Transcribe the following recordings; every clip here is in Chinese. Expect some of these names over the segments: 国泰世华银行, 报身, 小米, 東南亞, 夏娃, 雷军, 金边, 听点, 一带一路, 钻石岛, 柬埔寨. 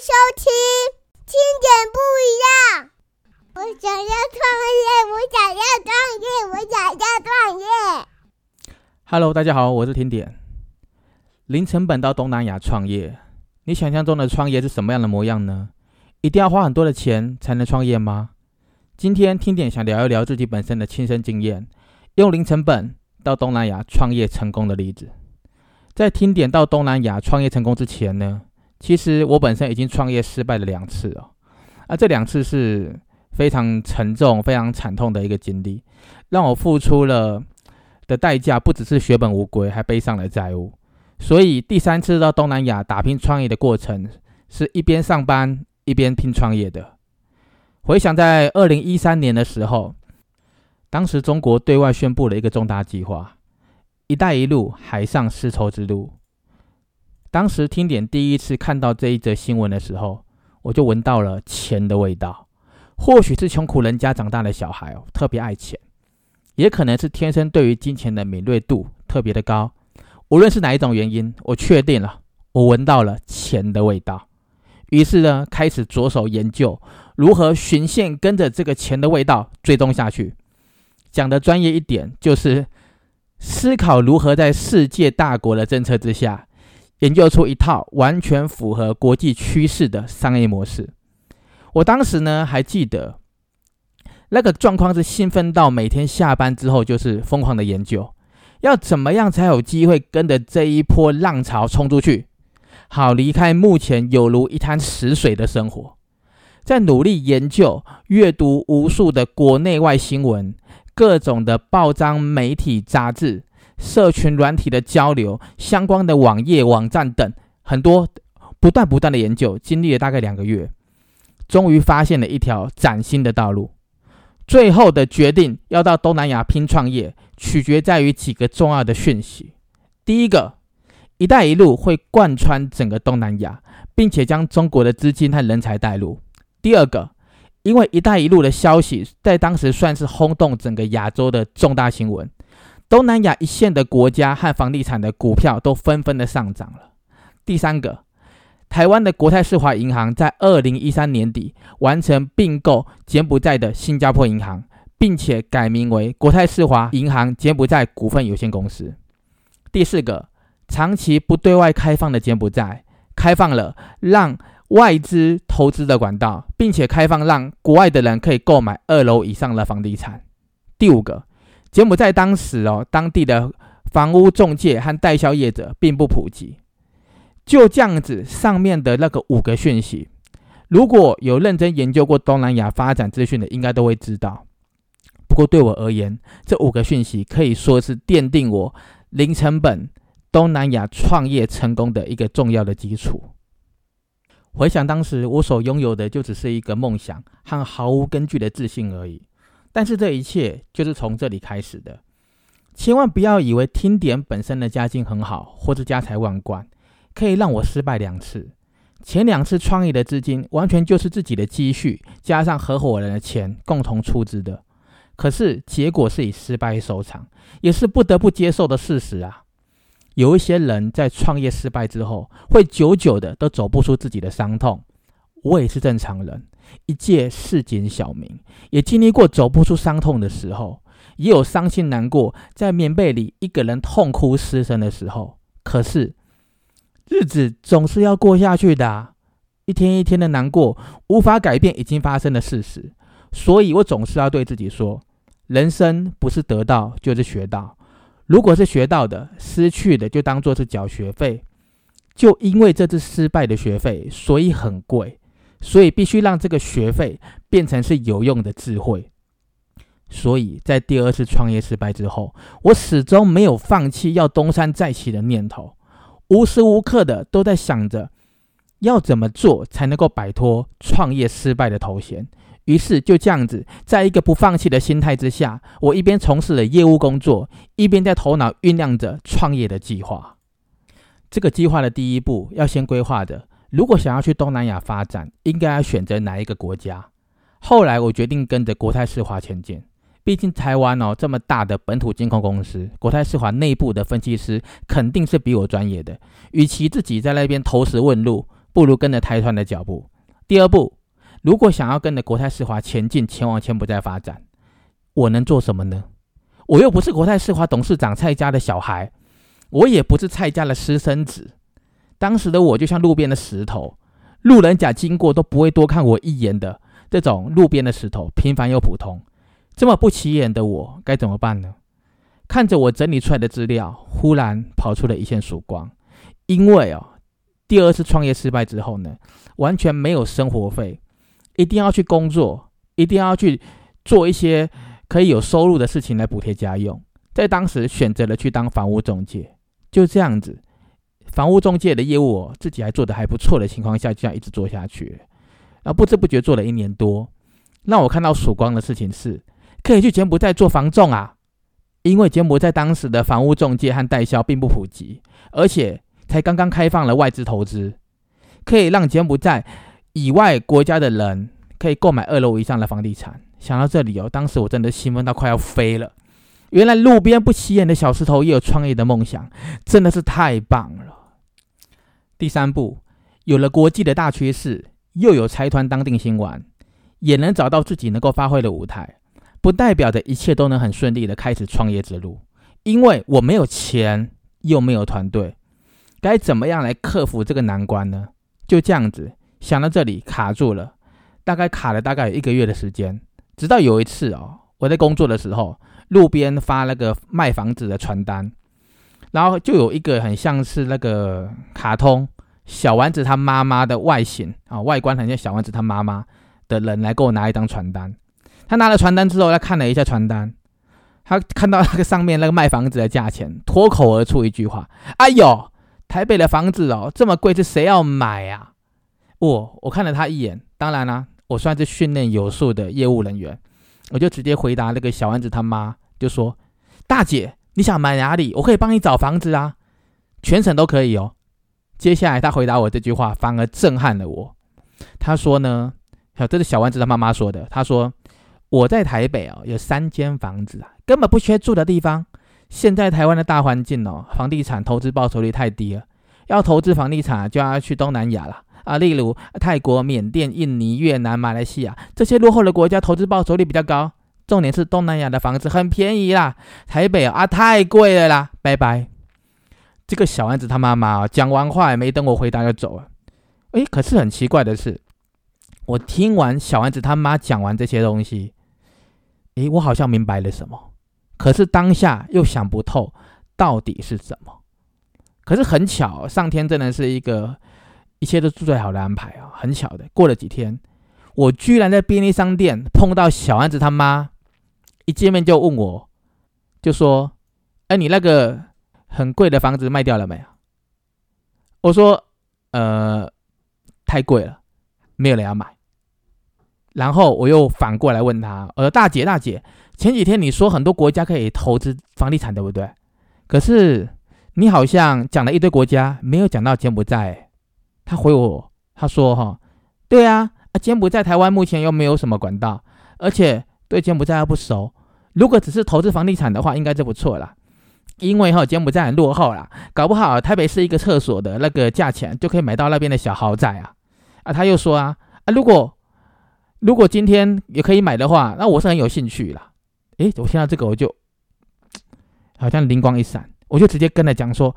收听听点不一样。我想要创业，我想要创业，我想要创业。Hello， 大家好，我是听点。零成本到东南亚创业，你想象中的创业是什么样的模样呢？一定要花很多的钱才能创业吗？今天听点想聊一聊自己本身的亲身经验，用零成本到东南亚创业成功的例子。在听点到东南亚创业成功之前呢，其实我本身已经创业失败了2次哦，这2次是非常沉重、非常惨痛的一个经历，让我付出了的代价不只是血本无归，还背上了债务。所以第3次到东南亚打拼创业的过程，是一边上班一边拼创业的。回想在2013年的时候，当时中国对外宣布了一个重大计划——一带一路海上丝绸之路。当时听点第1次看到这一则新闻的时候，我就闻到了钱的味道。或许是穷苦人家长大的小孩特别爱钱，也可能是天生对于金钱的敏锐度特别的高。无论是哪一种原因，我确定了，我闻到了钱的味道。于是呢，开始着手研究如何循线跟着这个钱的味道追踪下去。讲的专业一点，就是思考如何在世界大国的政策之下，研究出一套完全符合国际趋势的商业模式。我当时呢还记得那个状况是兴奋到每天下班之后就是疯狂的研究，要怎么样才有机会跟着这一波浪潮冲出去，好离开目前有如一滩死水的生活。在努力研究、阅读无数的国内外新闻、各种的报章、媒体、杂志、社群软体的交流、相关的网页、网站等很多，不断的研究，经历了大概2个月，终于发现了一条崭新的道路。最后的决定要到东南亚拼创业，取决在于几个重要的讯息。第一个，一带一路会贯穿整个东南亚，并且将中国的资金和人才带入。第二个，因为一带一路的消息在当时算是轰动整个亚洲的重大新闻，东南亚一线的国家和房地产的股票都纷纷的上涨了。第三个，台湾的国泰世华银行在2013年底完成并购柬埔寨的新加坡银行，并且改名为国泰世华银行柬埔寨股份有限公司。第四个，长期不对外开放的柬埔寨开放了让外资投资的管道，并且开放让国外的人可以购买2楼以上的房地产。第五个，柬埔寨当时当地的房屋中介和代销业者并不普及。就这样子，上面的那个5个讯息，如果有认真研究过东南亚发展资讯的应该都会知道。不过对我而言，这5个讯息可以说是奠定我零成本东南亚创业成功的一个重要的基础。回想当时我所拥有的就只是一个梦想和毫无根据的自信而已，但是这一切就是从这里开始的。千万不要以为听点本身的家境很好或是家财万贯可以让我失败2次。前2次创业的资金完全就是自己的积蓄加上合伙人的钱共同出资的，可是结果是以失败收场，也是不得不接受的事实啊。有一些人在创业失败之后会久久的都走不出自己的伤痛，我也是正常人，一介市井小民，也经历过走不出伤痛的时候，也有伤心难过在棉被里一个人痛哭失声的时候。可是日子总是要过下去的啊，一天一天的难过无法改变已经发生的事实，所以我总是要对自己说，人生不是得到就是学到，如果是学到的，失去的就当作是缴学费。就因为这次失败的学费，所以很贵，所以必须让这个学费变成是有用的智慧。所以在第2次创业失败之后，我始终没有放弃要东山再起的念头，无时无刻的都在想着要怎么做才能够摆脱创业失败的头衔。于是就这样子，在一个不放弃的心态之下，我一边从事了业务工作，一边在头脑酝酿着创业的计划。这个计划的第一步要先规划的，如果想要去东南亚发展，应该要选择哪一个国家。后来我决定跟着国泰世华前进，毕竟台湾这么大的本土金控公司，国泰世华内部的分析师肯定是比我专业的，与其自己在那边投石问路，不如跟着台团的脚步。第二步，如果想要跟着国泰世华前进，前往柬埔寨发展，我能做什么呢？我又不是国泰世华董事长蔡家的小孩，我也不是蔡家的私生子。当时的我就像路边的石头，路人甲经过都不会多看我一眼的这种路边的石头，平凡又普通。这么不起眼的我该怎么办呢？看着我整理出来的资料，忽然跑出了一线曙光。因为第二次创业失败之后呢，完全没有生活费，一定要去工作，一定要去做一些可以有收入的事情来补贴家用。在当时选择了去当房屋中介，就这样子，房屋中介的业务我自己还做得还不错的情况下，就这样一直做下去，不知不觉做了1年多。让我看到曙光的事情是可以去柬埔寨做房仲啊，因为柬埔寨当时的房屋中介和代销并不普及，而且才刚刚开放了外资投资，可以让柬埔寨以外国家的人可以购买2楼以上的房地产。想到这里当时我真的兴奋到快要飞了，原来路边不起眼的小石头也有创业的梦想，真的是太棒了。第三步，有了国际的大趋势，又有财团当定心丸，也能找到自己能够发挥的舞台，不代表着一切都能很顺利的开始创业之路，因为我没有钱，又没有团队，该怎么样来克服这个难关呢？就这样子，想到这里卡住了，卡了大概有1个月的时间，直到有一次我在工作的时候，路边发那个卖房子的传单，然后就有一个很像是那个卡通小丸子他妈妈的外形外观很像小丸子他妈妈的人来给我拿一张传单。他拿了传单之后，他看了一下传单，他看到那个上面那个卖房子的价钱，脱口而出一句话：哎呦，台北的房子这么贵，是谁要买啊？我看了他一眼，当然啦，我算是训练有素的业务人员，我就直接回答那个小丸子他妈，就说：大姐，你想买哪里？我可以帮你找房子啊，全省都可以哦。接下来他回答我这句话反而震撼了我。他说呢，这是小丸子他妈妈说的，他说：我在台北有3间房子啊，根本不缺住的地方。现在台湾的大环境房地产投资报酬率太低了，要投资房地产就要去东南亚了例如泰国、缅甸、印尼、越南、马来西亚这些落后的国家，投资报酬率比较高。重点是东南亚的房子很便宜啦，台北太贵了啦，拜拜。这个小丸子他妈妈讲完话也没等我回答就走了。可是很奇怪的是，我听完小丸子他妈讲完这些东西，我好像明白了什么，可是当下又想不透到底是什么。可是很巧，上天真的是一切都最好的安排很巧的，过了几天，我居然在便利商店碰到小丸子他妈，一见面就问我，就说：你那个很贵的房子卖掉了没有？我说：太贵了，没有人要买。然后我又反过来问他，我说：大姐，前几天你说很多国家可以投资房地产，对不对？可是你好像讲了一堆国家，没有讲到柬埔寨。他回我，他说：对啊，柬埔寨台湾目前又没有什么管道，而且对柬埔寨又不熟，如果只是投资房地产的话，应该就不错啦。因为柬埔寨很落后啦，搞不好台北市一个厕所的那个价钱就可以买到那边的小豪宅他又说如果今天也可以买的话，那我是很有兴趣啦。我听到这个我就好像灵光一闪，我就直接跟他讲说：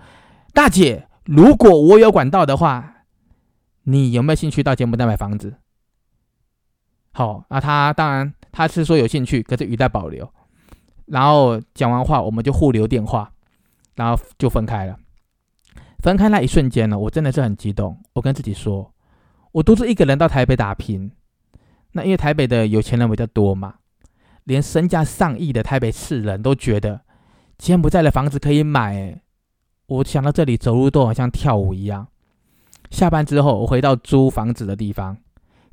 大姐，如果我有管道的话，你有没有兴趣到柬埔寨买房子？好，他当然他是说有兴趣，可是语带保留。然后讲完话我们就互留电话，然后就分开了。分开那一瞬间呢，我真的是很激动，我跟自己说，我独自一个人到台北打拼，那因为台北的有钱人比较多嘛，连身价上亿的台北市人都觉得柬埔寨的房子可以买我想到这里走路都好像跳舞一样。下班之后我回到租房子的地方，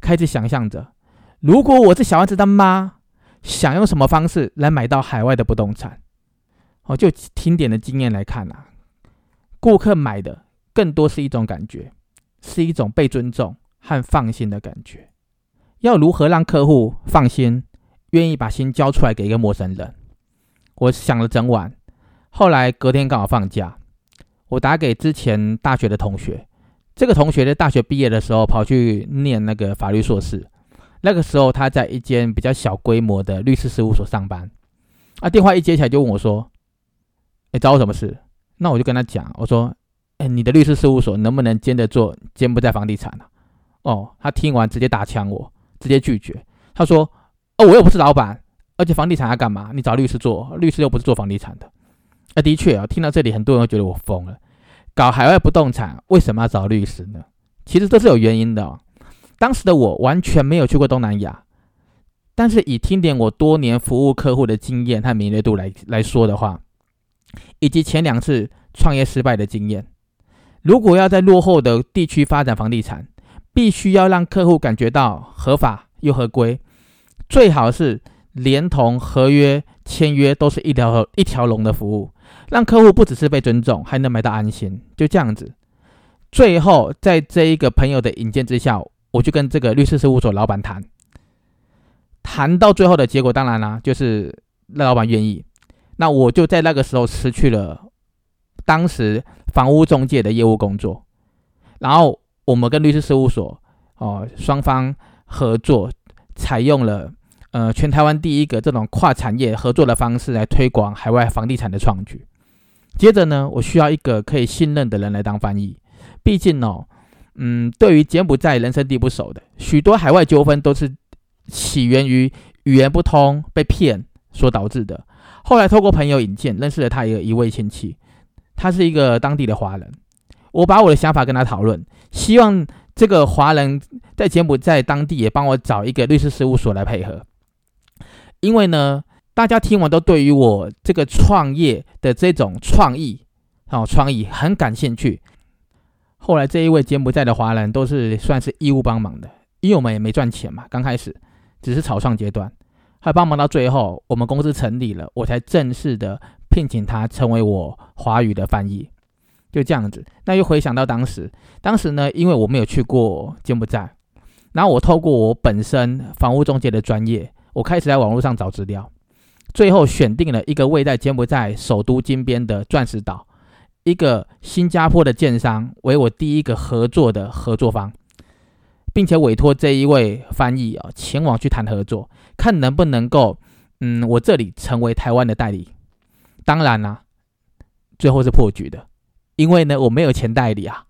开始想象着，如果我是小丸子的妈，想用什么方式来买到海外的不动产。就听点的经验来看顾客买的更多是一种感觉，是一种被尊重和放心的感觉。要如何让客户放心，愿意把心交出来给一个陌生人？我想了整晚，后来隔天刚好放假，我打给之前大学的同学，这个同学在大学毕业的时候跑去念那个法律硕士，那个时候他在一间比较小规模的律师事务所上班。电话一接起来就问我说：“找我什么事？”那我就跟他讲，我说：“你的律师事务所能不能兼不在房地产啊？”他听完直接打枪我，直接拒绝。他说：“我又不是老板，而且房地产要干嘛？你找律师做，律师又不是做房地产的。”的确啊，听到这里很多人会觉得我疯了，搞海外不动产为什么要找律师呢？其实这是有原因的。当时的我完全没有去过东南亚，但是以听点我多年服务客户的经验和敏锐度 来说的话，以及前两次创业失败的经验，如果要在落后的地区发展房地产，必须要让客户感觉到合法又合规，最好是连同合约签约都是一条龙的服务，让客户不只是被尊重，还能买到安心。就这样子，最后在这一个朋友的引荐之下，我就跟这个律师事务所老板谈到最后的结果，当然啦，就是那老板愿意。那我就在那个时候失去了当时房屋中介的业务工作，然后我们跟律师事务所双方合作，采用了全台湾第一个这种跨产业合作的方式来推广海外房地产的创举。接着呢，我需要一个可以信任的人来当翻译，毕竟对于柬埔寨人生地不熟的，许多海外纠纷都是起源于语言不通被骗所导致的。后来透过朋友引荐认识了他一位亲戚，他是一个当地的华人。我把我的想法跟他讨论，希望这个华人在柬埔寨当地也帮我找一个律师事务所来配合。因为呢，大家听完都对于我这个创业的这种创意很感兴趣。后来这一位柬埔寨的华人都是算是义务帮忙的，因为我们也没赚钱嘛，刚开始只是草创阶段，他帮忙到最后我们公司成立了，我才正式的聘请他成为我华语的翻译。就这样子，那又回想到当时呢，因为我没有去过柬埔寨，然后我透过我本身房屋中介的专业，我开始在网络上找资料，最后选定了一个位在柬埔寨首都金边的钻石岛，一个新加坡的建商为我第一个合作方，并且委托这一位翻译前往去谈合作，看能不能够我这里成为台湾的代理。当然啦，最后是破局的，因为呢我没有钱代理啊，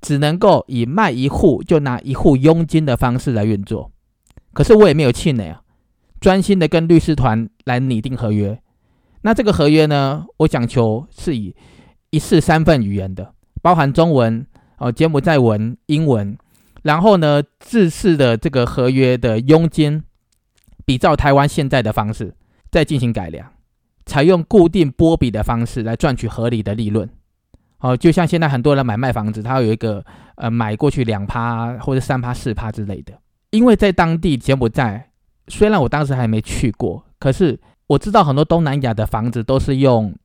只能够以卖一户就拿一户佣金的方式来运作。可是我也没有气馁，专心的跟律师团来拟定合约。那这个合约呢，我讲求是以一式三份语言的，包含中文、柬埔寨文、英文，然后呢制式的这个合约的佣金比照台湾现在的方式再进行改良，采用固定拨比的方式来赚取合理的利润。就像现在很多人买卖房子，他有一个买过去 2% 或者 3% 4% 之类的。因为在当地柬埔寨，虽然我当时还没去过，可是我知道很多东南亚的房子都是用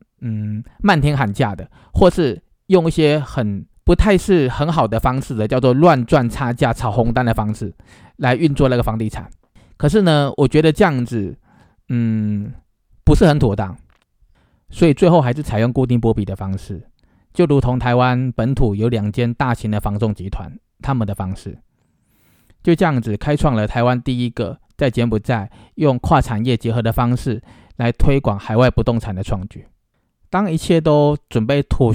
漫天喊价的，或是用一些不太是很好的方式的，叫做乱赚差价炒红单的方式来运作那个房地产。可是呢我觉得这样子不是很妥当，所以最后还是采用固定拨比的方式，就如同台湾本土有两间大型的房仲集团他们的方式。就这样子开创了台湾第一个在柬埔寨用跨产业结合的方式来推广海外不动产的创举。当一切都准备妥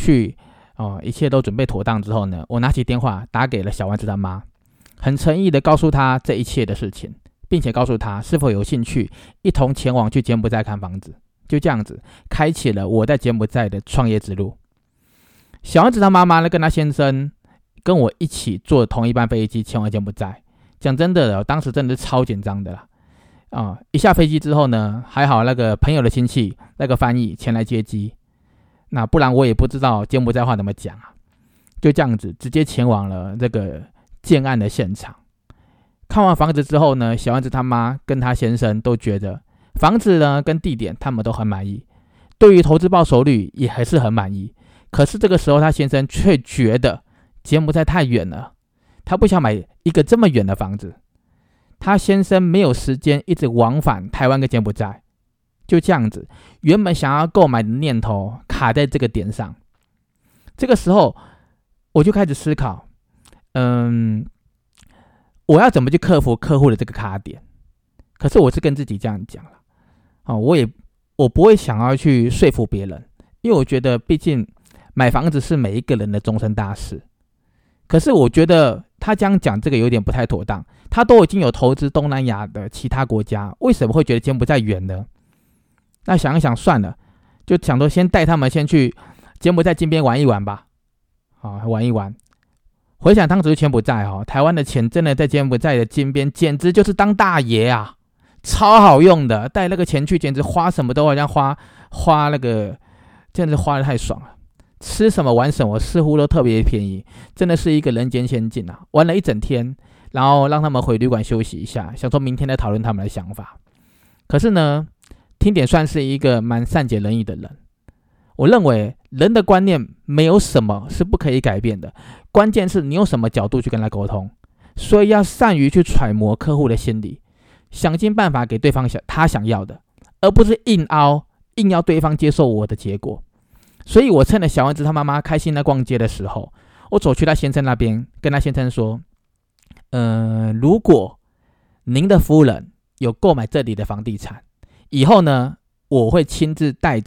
当之后呢，我拿起电话打给了小丸子他妈，很诚意的告诉他这一切的事情，并且告诉他是否有兴趣一同前往去柬埔寨看房子。就这样子开启了我在柬埔寨的创业之路。小丸子他妈妈呢，跟他先生跟我一起坐同一班飞机前往柬埔寨。讲真的，当时真的是超紧张的啦。一下飞机之后呢，还好那个朋友的亲戚那个翻译前来接机，那不然我也不知道柬埔寨话怎么讲啊。就这样子直接前往了这个建案的现场。看完房子之后呢，小丸子他妈跟他先生都觉得房子呢跟地点他们都很满意，对于投资报酬率也还是很满意。可是这个时候他先生却觉得柬埔寨太远了，他不想买一个这么远的房子，他先生没有时间一直往返台湾跟柬埔寨。就这样子原本想要购买的念头卡在这个点上。这个时候我就开始思考，我要怎么去克服客户的这个卡点？可是我是跟自己这样讲了，我不会想要去说服别人，因为我觉得毕竟买房子是每一个人的终身大事。可是我觉得他这样讲这个有点不太妥当，他都已经有投资东南亚的其他国家，为什么会觉得柬埔寨远呢？那想一想算了，就想说先带他们先去柬埔寨金边玩一玩吧，玩一玩。回想当时柬埔寨台湾的钱真的在柬埔寨的金边简直就是当大爷啊，超好用的，带那个钱去简直花什么都好像花那个，简直花的太爽了，吃什么玩什么似乎都特别便宜，真的是一个人间仙境啊！玩了一整天，然后让他们回旅馆休息一下，想说明天再讨论他们的想法。可是呢，听点算是一个蛮善解人意的人，我认为人的观念没有什么是不可以改变的，关键是你用什么角度去跟他沟通，所以要善于去揣摩客户的心理，想尽办法给对方他想要的，而不是硬要对方接受我的结果。所以我趁着小丸子他妈妈开心在逛街的时候，我走去他先生那边，跟他先生说，如果您的夫人有购买这里的房地产以后呢，我会亲自带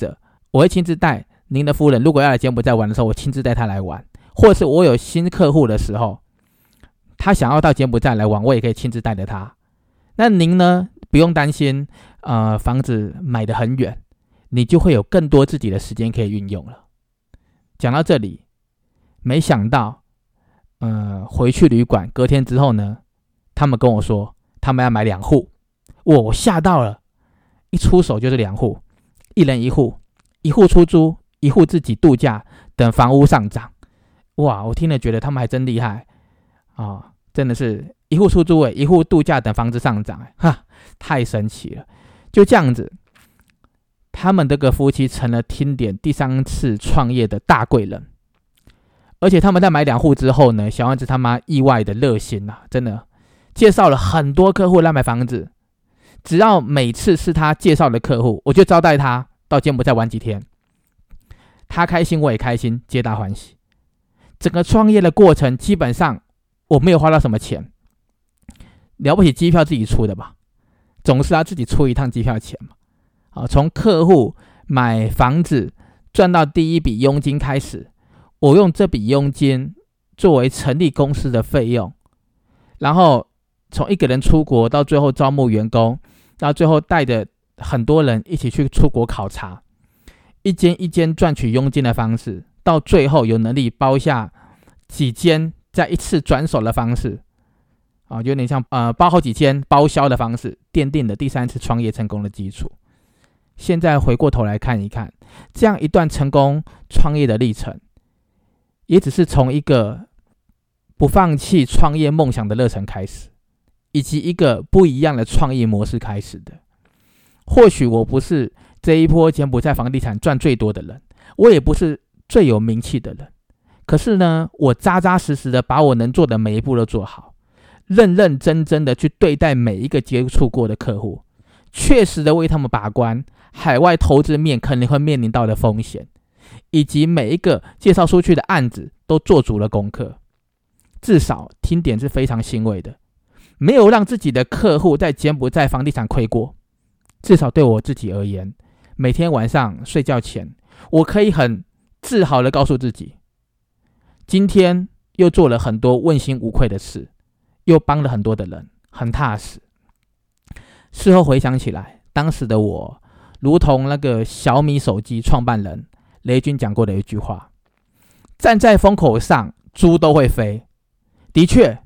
您的夫人，如果要来柬埔寨玩的时候，我亲自带她来玩，或是我有新客户的时候，他想要到柬埔寨来玩，我也可以亲自带着他。那您呢，不用担心房子买得很远，你就会有更多自己的时间可以运用了。讲到这里，没想到回去旅馆隔天之后呢，他们跟我说他们要买2户，我吓到了，一出手就是2户，一人1户，一户出租，一户自己度假等房屋上涨。哇，我听了觉得他们还真厉害真的是一户出租一户度假等房子上涨，太神奇了。就这样子，他们这个夫妻成了听点第3次创业的大贵人。而且他们在买2户之后呢，小丸子他妈意外的热心真的介绍了很多客户来买房子，只要每次是他介绍的客户，我就招待他到柬埔寨玩几天，他开心我也开心，皆大欢喜。整个创业的过程基本上我没有花到什么钱，了不起机票自己出的吧，总是他自己出一趟机票钱嘛。从客户买房子赚到第一笔佣金开始，我用这笔佣金作为成立公司的费用，然后从一个人出国到最后招募员工，到最后带着很多人一起去出国考察，一间一间赚取佣金的方式，到最后有能力包下几间再一次转手的方式有点像包好几间包销的方式，奠定了第3次创业成功的基础。现在回过头来看一看，这样一段成功创业的历程，也只是从一个不放弃创业梦想的热忱开始，以及一个不一样的创业模式开始的。或许我不是这一波柬埔寨房地产赚最多的人，我也不是最有名气的人，可是呢，我扎扎实实的把我能做的每一步都做好，认认真真的去对待每一个接触过的客户，确实的为他们把关海外投资面可能会面临到的风险，以及每一个介绍出去的案子都做足了功课。至少听点是非常欣慰的，没有让自己的客户在柬埔寨房地产亏过。至少对我自己而言，每天晚上睡觉前，我可以很自豪的告诉自己，今天又做了很多问心无愧的事，又帮了很多的人，很踏实。事后回想起来，当时的我如同那个小米手机创办人雷军讲过的一句话，站在风口上猪都会飞。的确，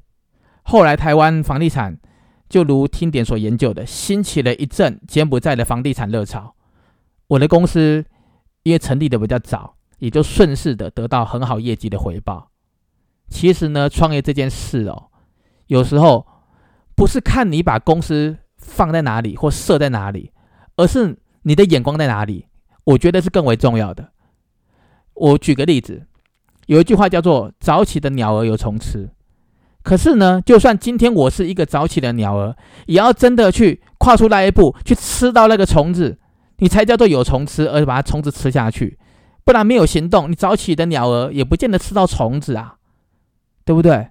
后来台湾房地产就如听点所研究的，兴起了一阵柬埔寨的房地产热潮。我的公司因为成立的比较早，也就顺势的得到很好业绩的回报。其实呢，创业这件事有时候不是看你把公司放在哪里或设在哪里，而是你的眼光在哪里，我觉得是更为重要的。我举个例子，有一句话叫做早起的鸟儿有虫吃。可是呢，就算今天我是一个早起的鸟儿，也要真的去跨出那一步，去吃到那个虫子，你才叫做有虫吃，而把它虫子吃下去。不然没有行动，你早起的鸟儿也不见得吃到虫子对不对？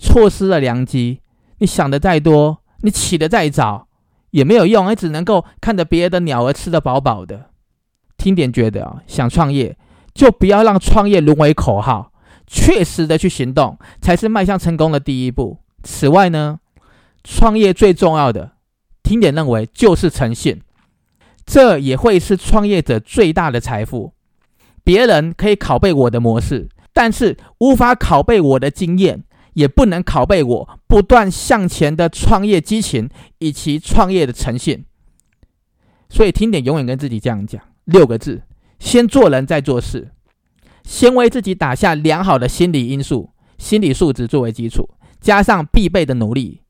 错失了良机。你想的再多，你起的再早也没有用，也只能够看着别的鸟儿吃得饱饱的。听点觉得想创业就不要让创业沦为口号，确实的去行动才是迈向成功的第一步。此外呢，创业最重要的听点认为就是诚信，这也会是创业者最大的财富。别人可以拷贝我的模式，但是无法拷贝我的经验，也不能拷贝我不断向前的创业激情以及创业的诚信。所以听点永远跟自己这样讲6个字：先做人再做事。先为自己打下良好的心理因素、心理素质作为基础，加上必备的努力，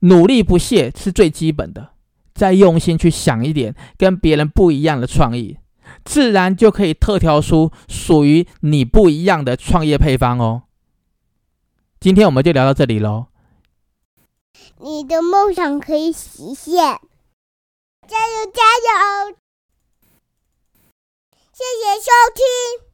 努力不懈是最基本的。再用心去想一点跟别人不一样的创意，自然就可以特调出属于你不一样的创业配方哦。今天我们就聊到这里咯。你的梦想可以实现，加油加油！谢谢收听。